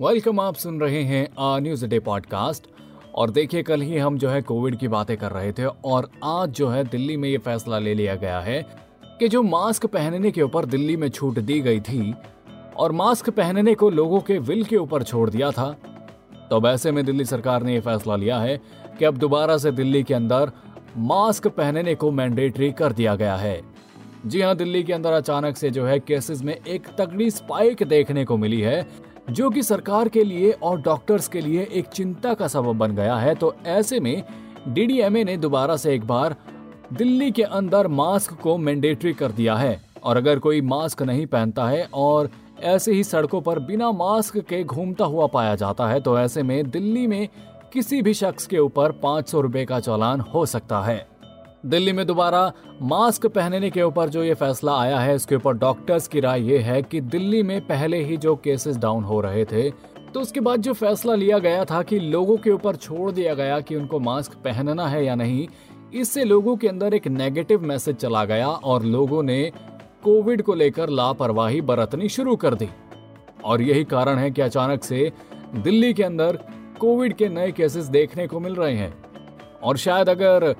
Welcome, आप सुन रहे हैं न्यूज डे पॉडकास्ट। और देखिए, कल ही हम जो है कोविड की बातें कर रहे थे और आज जो है दिल्ली में ये फैसला ले लिया गया है कि जो मास्क पहनने के ऊपर दिल्ली में छूट दी गई थी और मास्क पहनने को लोगों के विल के ऊपर छोड़ दिया था, तो वैसे में दिल्ली सरकार ने यह फैसला लिया है कि अब दोबारा से दिल्ली के अंदर मास्क पहनने को मैंडेटरी कर दिया गया है। जी हाँ, दिल्ली के अंदर अचानक से जो है केसेस में एक तगड़ी स्पाइक देखने को मिली है, जो कि सरकार के लिए और डॉक्टर्स के लिए एक चिंता का सबब बन गया है। तो ऐसे में डीडीएमए ने दोबारा से एक बार दिल्ली के अंदर मास्क को मैंडेटरी कर दिया है और अगर कोई मास्क नहीं पहनता है और ऐसे ही सड़कों पर बिना मास्क के घूमता हुआ पाया जाता है, तो ऐसे में दिल्ली में किसी भी शख्स के ऊपर 500 रुपए का चालान हो सकता है। दिल्ली में दोबारा मास्क पहनने के ऊपर जो ये फैसला आया है, इसके ऊपर डॉक्टर्स की राय ये है कि दिल्ली में पहले ही जो केसेस डाउन हो रहे थे, तो उसके बाद जो फैसला लिया गया था कि लोगों के ऊपर छोड़ दिया गया कि उनको मास्क पहनना है या नहीं, इससे लोगों के अंदर एक नेगेटिव मैसेज चला गया और लोगों ने कोविड को लेकर लापरवाही बरतनी शुरू कर दी। और यही कारण है कि अचानक से दिल्ली के अंदर कोविड के नए केसेस देखने को मिल रहे हैं। और शायद अगर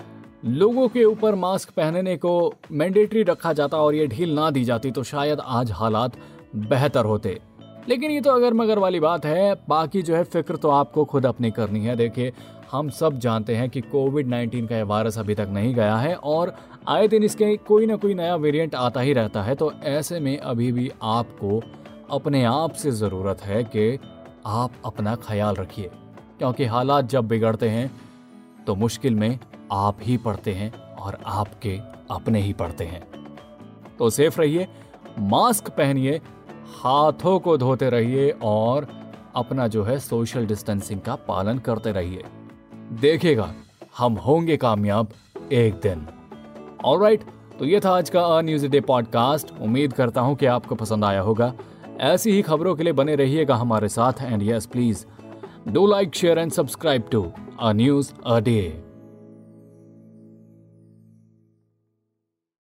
लोगों के ऊपर मास्क पहनने को मैंडेटरी रखा जाता और ये ढील ना दी जाती, तो शायद आज हालात बेहतर होते। लेकिन ये तो अगर मगर वाली बात है, बाकी जो है फिक्र तो आपको खुद अपनी करनी है। देखिए, हम सब जानते हैं कि कोविड-19 का ये वायरस अभी तक नहीं गया है और आए दिन इसके कोई ना कोई नया वेरिएंट आता ही रहता है। तो ऐसे में अभी भी आपको अपने आप से ज़रूरत है कि आप अपना ख्याल रखिए, क्योंकि हालात जब बिगड़ते हैं तो मुश्किल में आप ही पड़ते हैं और आपके अपने ही पड़ते हैं। तो सेफ रहिए, मास्क पहनिए, हाथों को धोते रहिए और अपना जो है सोशल डिस्टेंसिंग का पालन करते रहिए। देखिएगा, हम होंगे कामयाब एक दिन। ऑलराइट, तो ये था आज का न्यूज डे पॉडकास्ट। उम्मीद करता हूँ कि आपको पसंद आया होगा। ऐसी ही खबरों के लिए बने रहिएगा हमारे साथ। And yes, please do like, share and subscribe to a news a day.